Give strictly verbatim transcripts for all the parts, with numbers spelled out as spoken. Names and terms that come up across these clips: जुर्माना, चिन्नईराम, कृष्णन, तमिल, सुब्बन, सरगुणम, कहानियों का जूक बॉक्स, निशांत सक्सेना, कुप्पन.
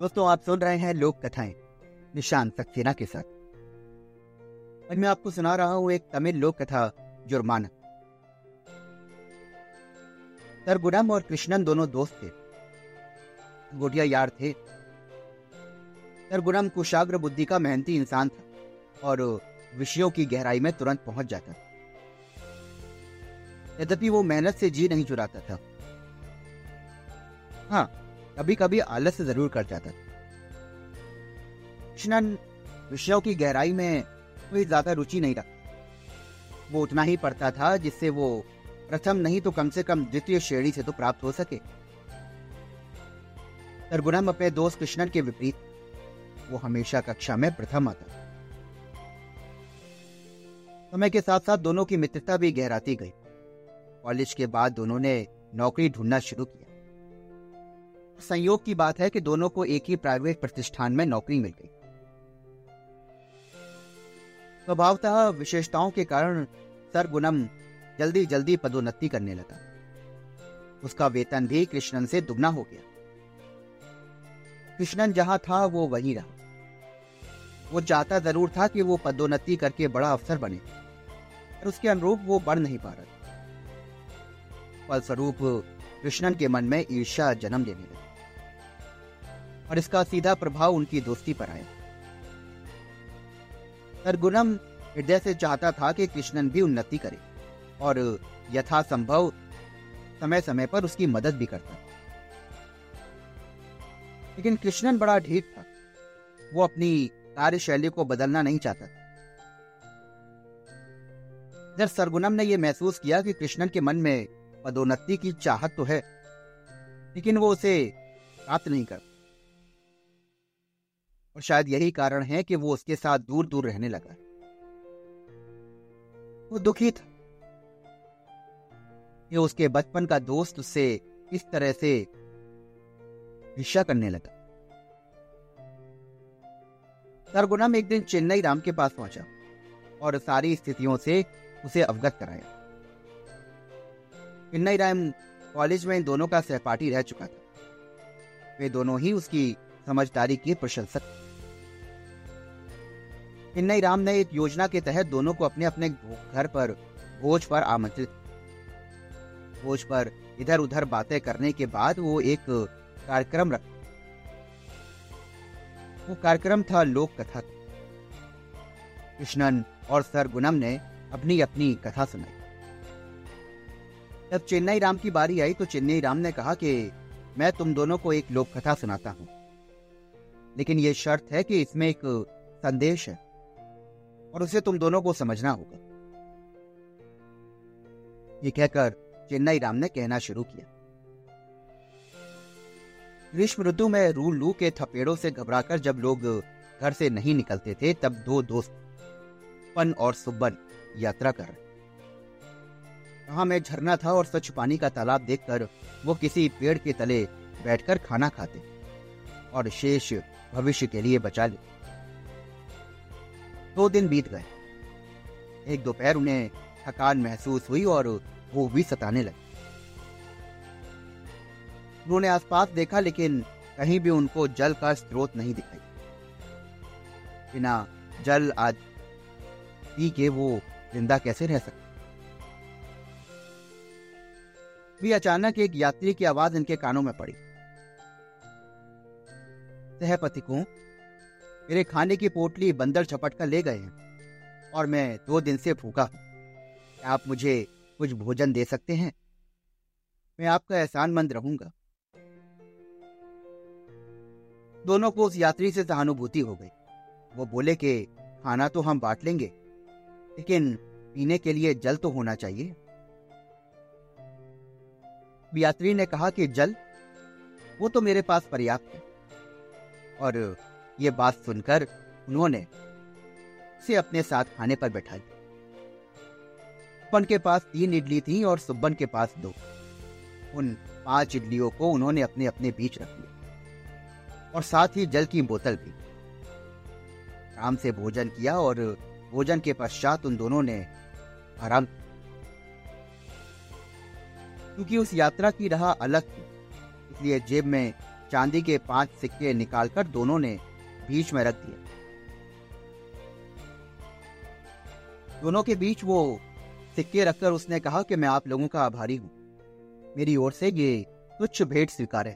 दोस्तों, आप सुन रहे हैं लोक कथाएं निशांत सक्सेना के साथ। आज मैं आपको सुना रहा हूं एक तमिल लोक कथा जुर्माना। सरगुणम और कृष्णन दोनों दोस्त थे, गोटिया यार थे। सरगुणम कुशाग्र बुद्धि का मेहनती इंसान था और विषयों की गहराई में तुरंत पहुंच जाता था, यद्यपि वो मेहनत से जी नहीं चुराता था। हाँ, कभी कभी आलस जरूर कर जाता था। कृष्णन विषयों की गहराई में कोई ज्यादा रुचि नहीं रखता, वो उतना ही पढ़ता था जिससे वो प्रथम नहीं तो कम से कम द्वितीय श्रेणी से तो प्राप्त हो सके। सरगुणम अपने दोस्त कृष्णन के विपरीत, वो हमेशा कक्षा में प्रथम आता। समय के साथ साथ दोनों की मित्रता भी गहराती गई। कॉलेज के बाद दोनों ने नौकरी ढूंढना शुरू किया। संयोग की बात है कि दोनों को एक ही प्राइवेट प्रतिष्ठान में नौकरी मिल गई। स्वभावतः विशेषताओं के कारण सरगुणम जल्दी जल्दी पदोन्नति करने लगा। उसका वेतन भी कृष्णन से दुगना हो गया। कृष्णन जहां था वो वहीं रहा। वो चाहता जरूर था कि वो पदोन्नति करके बड़ा अफसर बने, पर उसके अनुरूप वो बढ़ नहीं पा रहा था। फलस्वरूप कृष्णन के मन में ईर्ष्या जन्म लेने लगी और इसका सीधा प्रभाव उनकी दोस्ती पर आया। सरगुणम हृदय से चाहता था कि कृष्णन भी उन्नति करे और यथासंभव समय समय पर उसकी मदद भी करता, लेकिन कृष्णन बड़ा ढीठ था। वो अपनी कार्यशैली को बदलना नहीं चाहता था। जब सरगुणम ने यह महसूस किया कि कृष्णन के मन में पदोन्नति की चाहत तो है, लेकिन वो उसे प्राप्त नहीं कर, और शायद यही कारण है कि वो उसके साथ दूर दूर रहने लगा। वो दुखी था कि उसके बचपन का दोस्त उससे इस तरह से ईर्ष्या करने लगा। सरगुणम एक दिन चिन्नईराम के पास पहुंचा और सारी स्थितियों से उसे अवगत कराया। चिन्नईराम कॉलेज में इन दोनों का सहपाठी रह चुका था। वे दोनों ही उसकी समझदारी के प्रशंसक। चिन्नईराम ने एक योजना के तहत दोनों को अपने अपने घर पर भोज पर आमंत्रित। भोज पर इधर उधर बातें करने के बाद वो एक कार्यक्रम रखा। वो कार्यक्रम था लोक कथा। कृष्णन और सरगुणम ने अपनी अपनी कथा सुनाई। जब चिन्नईराम की बारी आई तो चिन्नईराम ने कहा कि मैं तुम दोनों को एक लोक कथा सुनाता हूं, लेकिन यह शर्त है कि इसमें एक संदेश है और उसे तुम दोनों को समझना होगा। ये कहकर चिन्नईराम ने कहना शुरू किया। ग्रीष्म ऋतु में रू लू के थपेड़ों से घबराकर जब लोग घर से नहीं निकलते थे, तब दो दोस्त कुप्पन और सुब्बन यात्रा कर रहे। वहां में झरना था और स्वच्छ पानी का तालाब देखकर वो किसी पेड़ के तले बैठकर खाना खाते और शेष भविष्य के लिए बचा लेते। दो दिन बीत गए। एक दोपहर उन्हें थकान महसूस हुई और वो भी सताने लगी। उन्होंने आसपास देखा, लेकिन कहीं भी उनको जल का स्रोत नहीं दिखाई। बिना जल आज पी के वो जिंदा कैसे रह सकते? भी अचानक एक यात्री की आवाज इनके कानों में पड़ी। सहपथिकों, मेरे खाने की पोटली बंदर झपट कर ले गए हैं और मैं दो दिन से भूखा हूं। आप मुझे कुछ भोजन दे सकते हैं? मैं आपका एहसानमंद रहूंगा। दोनों को उस यात्री से सहानुभूति हो गई। वो बोले कि खाना तो हम बांट लेंगे, लेकिन पीने के लिए जल तो होना चाहिए। यात्री ने कहा कि जल वो तो मेरे पास पर्याप्त है। और ये बात सुनकर उन्होंने उसे अपने साथ खाने पर बैठा दिया। सुब्बन के पास तीन इडली थी और सुब्बन के पास दो। उन पांच इडलियों को उन्होंने अपने अपने बीच रख लिया और साथ ही जल की बोतल भी। आराम से भोजन किया और भोजन के पश्चात उन दोनों ने आराम, क्योंकि उस यात्रा की राह अलग थी, इसलिए जेब में चांदी के पांच सिक्के निकालकर दोनों ने बीच में रख दिए। दोनों के बीच वो सिक्के रखकर उसने कहा कि मैं आप लोगों का आभारी हूं, मेरी ओर से ये तुच्छ भेंट स्वीकार है।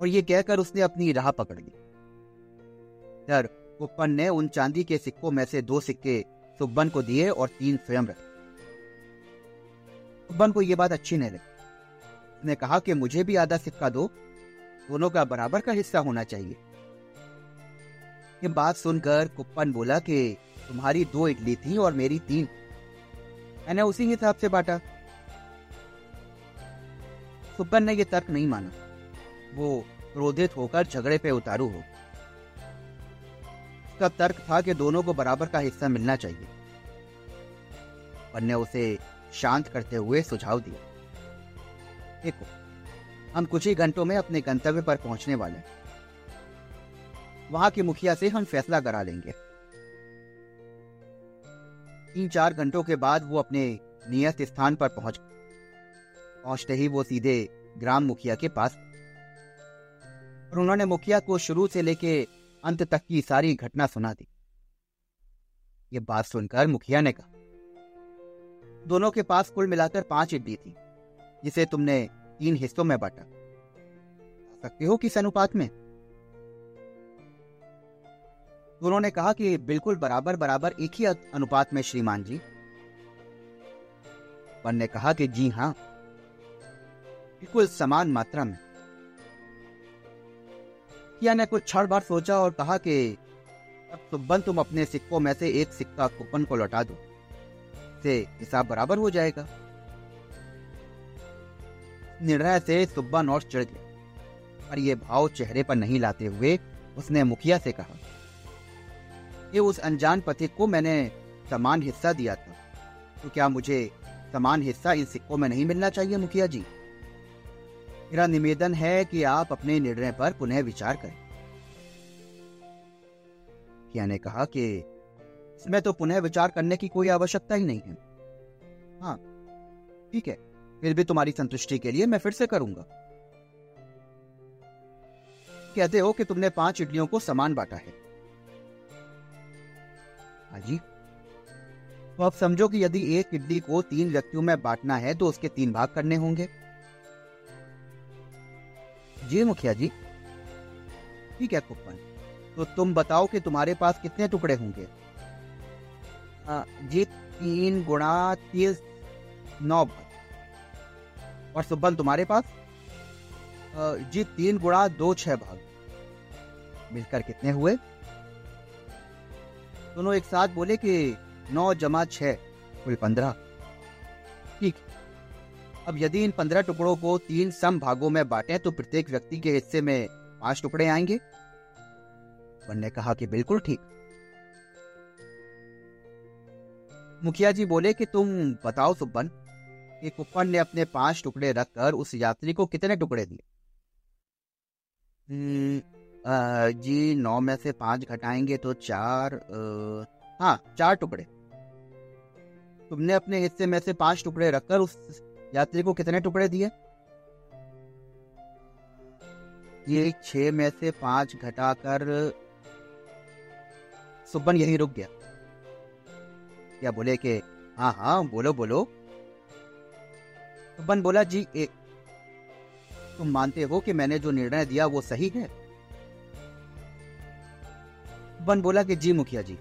और ये कहकर उसने अपनी राह पकड़ ली। इधर कुप्पन ने उन चांदी के सिक्कों में से दो सिक्के सुब्बन को दिए और तीन स्वयं रखे। सुब्बन को यह बात अच्छी नहीं लगी। उसने कहा कि मुझे भी आधा सिक्का दो, दोनों का बराबर का हिस्सा होना चाहिए। ये बात सुनकर कुप्पन बोला कि तुम्हारी दो इडली थी और मेरी तीन, मैंने उसी हिसाब से बांटा। सुब्बन ने यह तर्क नहीं माना, वो क्रोधित होकर झगड़े पे उतारू हो। उसका तर्क था कि दोनों को बराबर का हिस्सा मिलना चाहिए। सुब्बन ने उसे शांत करते हुए सुझाव दिया, देखो हम कुछ ही घंटों में अपने गंतव्य पर पहुंचने वाले हैं, वहां के मुखिया से हम फैसला करा लेंगे। तीन चार घंटों के बाद वो अपने नियत स्थान पर पहुंच पहुंचते ही वो सीधे ग्राम मुखिया के पास, और उन्होंने मुखिया को शुरू से लेके अंत तक की सारी घटना सुना दी। ये बात सुनकर मुखिया ने कहा, दोनों के पास कुल मिलाकर पांच इडली थी जिसे तुमने तीन हिस्सों में बांटा, सकते हो किस अनुपात में? दोनों ने कहा कि बिल्कुल बराबर बराबर एक ही अनुपात में श्रीमान जी। वन ने कहा कि जी हाँ, बिल्कुल समान मात्रा में। किया ने कुछ क्षण बार सोचा और कहा कि अब सुब्बन तुम अपने सिक्कों में से एक सिक्का कुप्पन को लौटा दो, से हिसाब बराबर हो जाएगा। निर्णय से सुब्बन और चिढ़ गया, पर यह भाव चेहरे पर नहीं लाते हुए उसने मुखिया से कहा, ये उस अनजान पथिक को मैंने समान हिस्सा दिया था, तो क्या मुझे समान हिस्सा इन सिक्कों में नहीं मिलना चाहिए? मुखिया जी, मेरा निवेदन है कि आप अपने निर्णय पर पुनः विचार करें। मुखिया ने कहा कि इसमें तो पुनः विचार करने की कोई आवश्यकता ही नहीं है। हाँ ठीक है, फिर भी तुम्हारी संतुष्टि के लिए मैं फिर से करूंगा। कहते हो कि तुमने पांच इडलियों को समान बांटा है। जी, तो आप समझो कि यदि एक इडली को तीन व्यक्तियों में बांटना है तो उसके तीन भाग करने होंगे। जी मुखिया जी। ठीक है कुप्पन, तो तुम बताओ कि तुम्हारे पास कितने टुकड़े होंगे? आ, जी तीन गुणा तीस नौ भाग। और सुब्बन तुम्हारे पास? आ, जी तीन गुणा दो छह भाग। मिलकर कितने हुए? दोनों एक साथ बोले कि नौ जमा छह कुल पंद्रह। ठीक, अब यदि इन पंद्रह टुकड़ों को तीन सम भागों में बांटें तो प्रत्येक व्यक्ति के हिस्से में पांच टुकड़े आएंगे। वन ने कहा कि बिल्कुल ठीक। मुखिया जी बोले कि तुम बताओ सुब्बन, एक कुप्पन ने अपने पांच टुकड़े रखकर उस यात्री को कितने टुकड़े दिए? जी नौ में से पांच घटाएंगे तो चार, आ, हाँ चार टुकड़े। तुमने अपने हिस्से में से पांच टुकड़े रखकर उस यात्री को कितने टुकड़े दिए? ये छह में से पांच घटाकर। सुब्बन यहीं रुक गया। क्या बोले कि हाँ हाँ बोलो बोलो। सुब्बन बोला, जी एक, तुम मानते हो कि मैंने जो निर्णय दिया वो सही है? सुब्बन बोला कि जी मुखिया जी।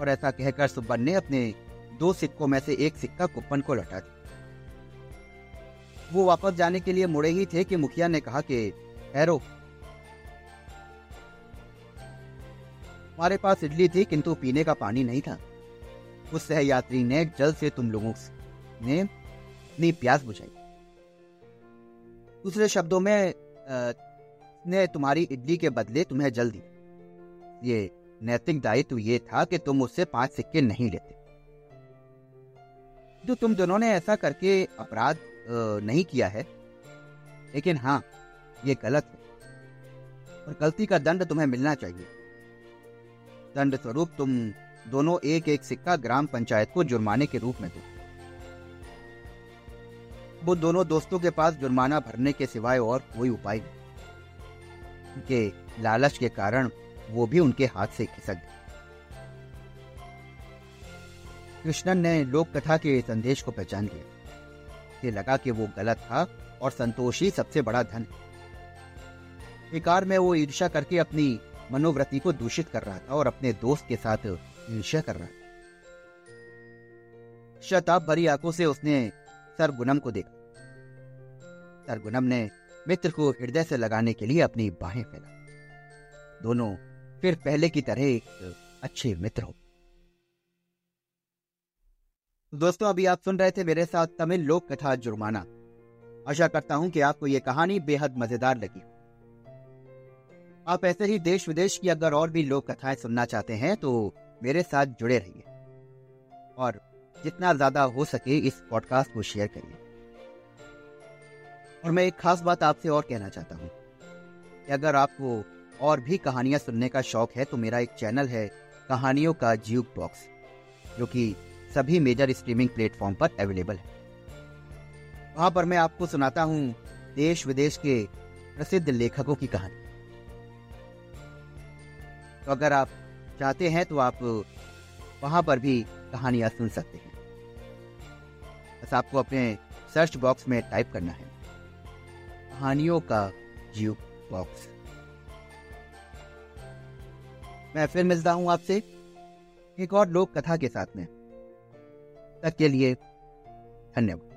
और ऐसा कहकर सुब्बन ने अपने दो सिक्कों में से एक सिक्का कुप्पन को लौटा दिया। वो वापस जाने के लिए मुड़े ही थे कि मुखिया ने कहा कि ठहरो, हमारे पास इडली थी किंतु पीने का पानी नहीं था। उस सहयात्री ने जल्द से तुम लोगों ने अपनी प्यास बुझाई। दूसरे शब्दों में आ, ने तुम्हारी इडली के बदले तुम्हें जल दी। ये नैतिक दायित्व ये था कि तुम उससे पांच सिक्के नहीं लेते। तो तुम दोनों ने ऐसा करके अपराध नहीं किया है, लेकिन हाँ ये गलत है और गलती का दंड तुम्हें मिलना चाहिए। दंड स्वरूप तुम दोनों एक एक सिक्का ग्राम पंचायत को जुर्माने के रूप में दो। वो दोनों दोस्तों के पास जुर्माना भरने के सिवाय और कोई उपाय नहीं। उनके लालच के कारण वो भी उनके हाथ से खिसक गए। कृष्णन ने लोक कथा के संदेश को पहचान लिया। उसे लगा कि वो गलत था और संतोष ही सबसे बड़ा धन है। बेकार में वो ईर्ष्या करके अपनी मनोवृत्ति को दूषित कर रहा था और अपने दोस्त के साथ ईर्ष्या कर रहा था। शताब भरी आंखों से उसने सरगुणम को देखा। सरगुणम ने मित्र को हृदय से लगाने के लिए अपनी बाहें फैला। दोनों फिर पहले की तरह एक अच्छे मित्र हो। दोस्तों, अभी आप सुन रहे थे मेरे साथ तमिल लोक कथा जुर्माना। आशा करता हूं कि आपको ये कहानी बेहद मजेदार लगी। आप ऐसे ही देश विदेश की अगर और भी लोक कथाएं सुनना चाहते हैं तो मेरे साथ जुड़े रहिए और जितना ज्यादा हो सके इस पॉडकास्ट को शेयर करिए। और मैं एक खास बात आपसे और कहना चाहता हूँ कि अगर आपको और भी कहानियां सुनने का शौक है तो मेरा एक चैनल है कहानियों का जूक बॉक्स, जो कि सभी मेजर स्ट्रीमिंग प्लेटफॉर्म पर अवेलेबल है। वहां पर मैं आपको सुनाता हूँ देश विदेश के प्रसिद्ध लेखकों की कहानी। तो अगर आप चाहते हैं तो आप वहां पर भी कहानियां सुन सकते हैं। बस आपको अपने सर्च बॉक्स में टाइप करना है कहानियों का जूक बॉक्स। मैं फिर मिलता हूं आपसे एक और लोक कथा के साथ में। तक के लिए धन्यवाद।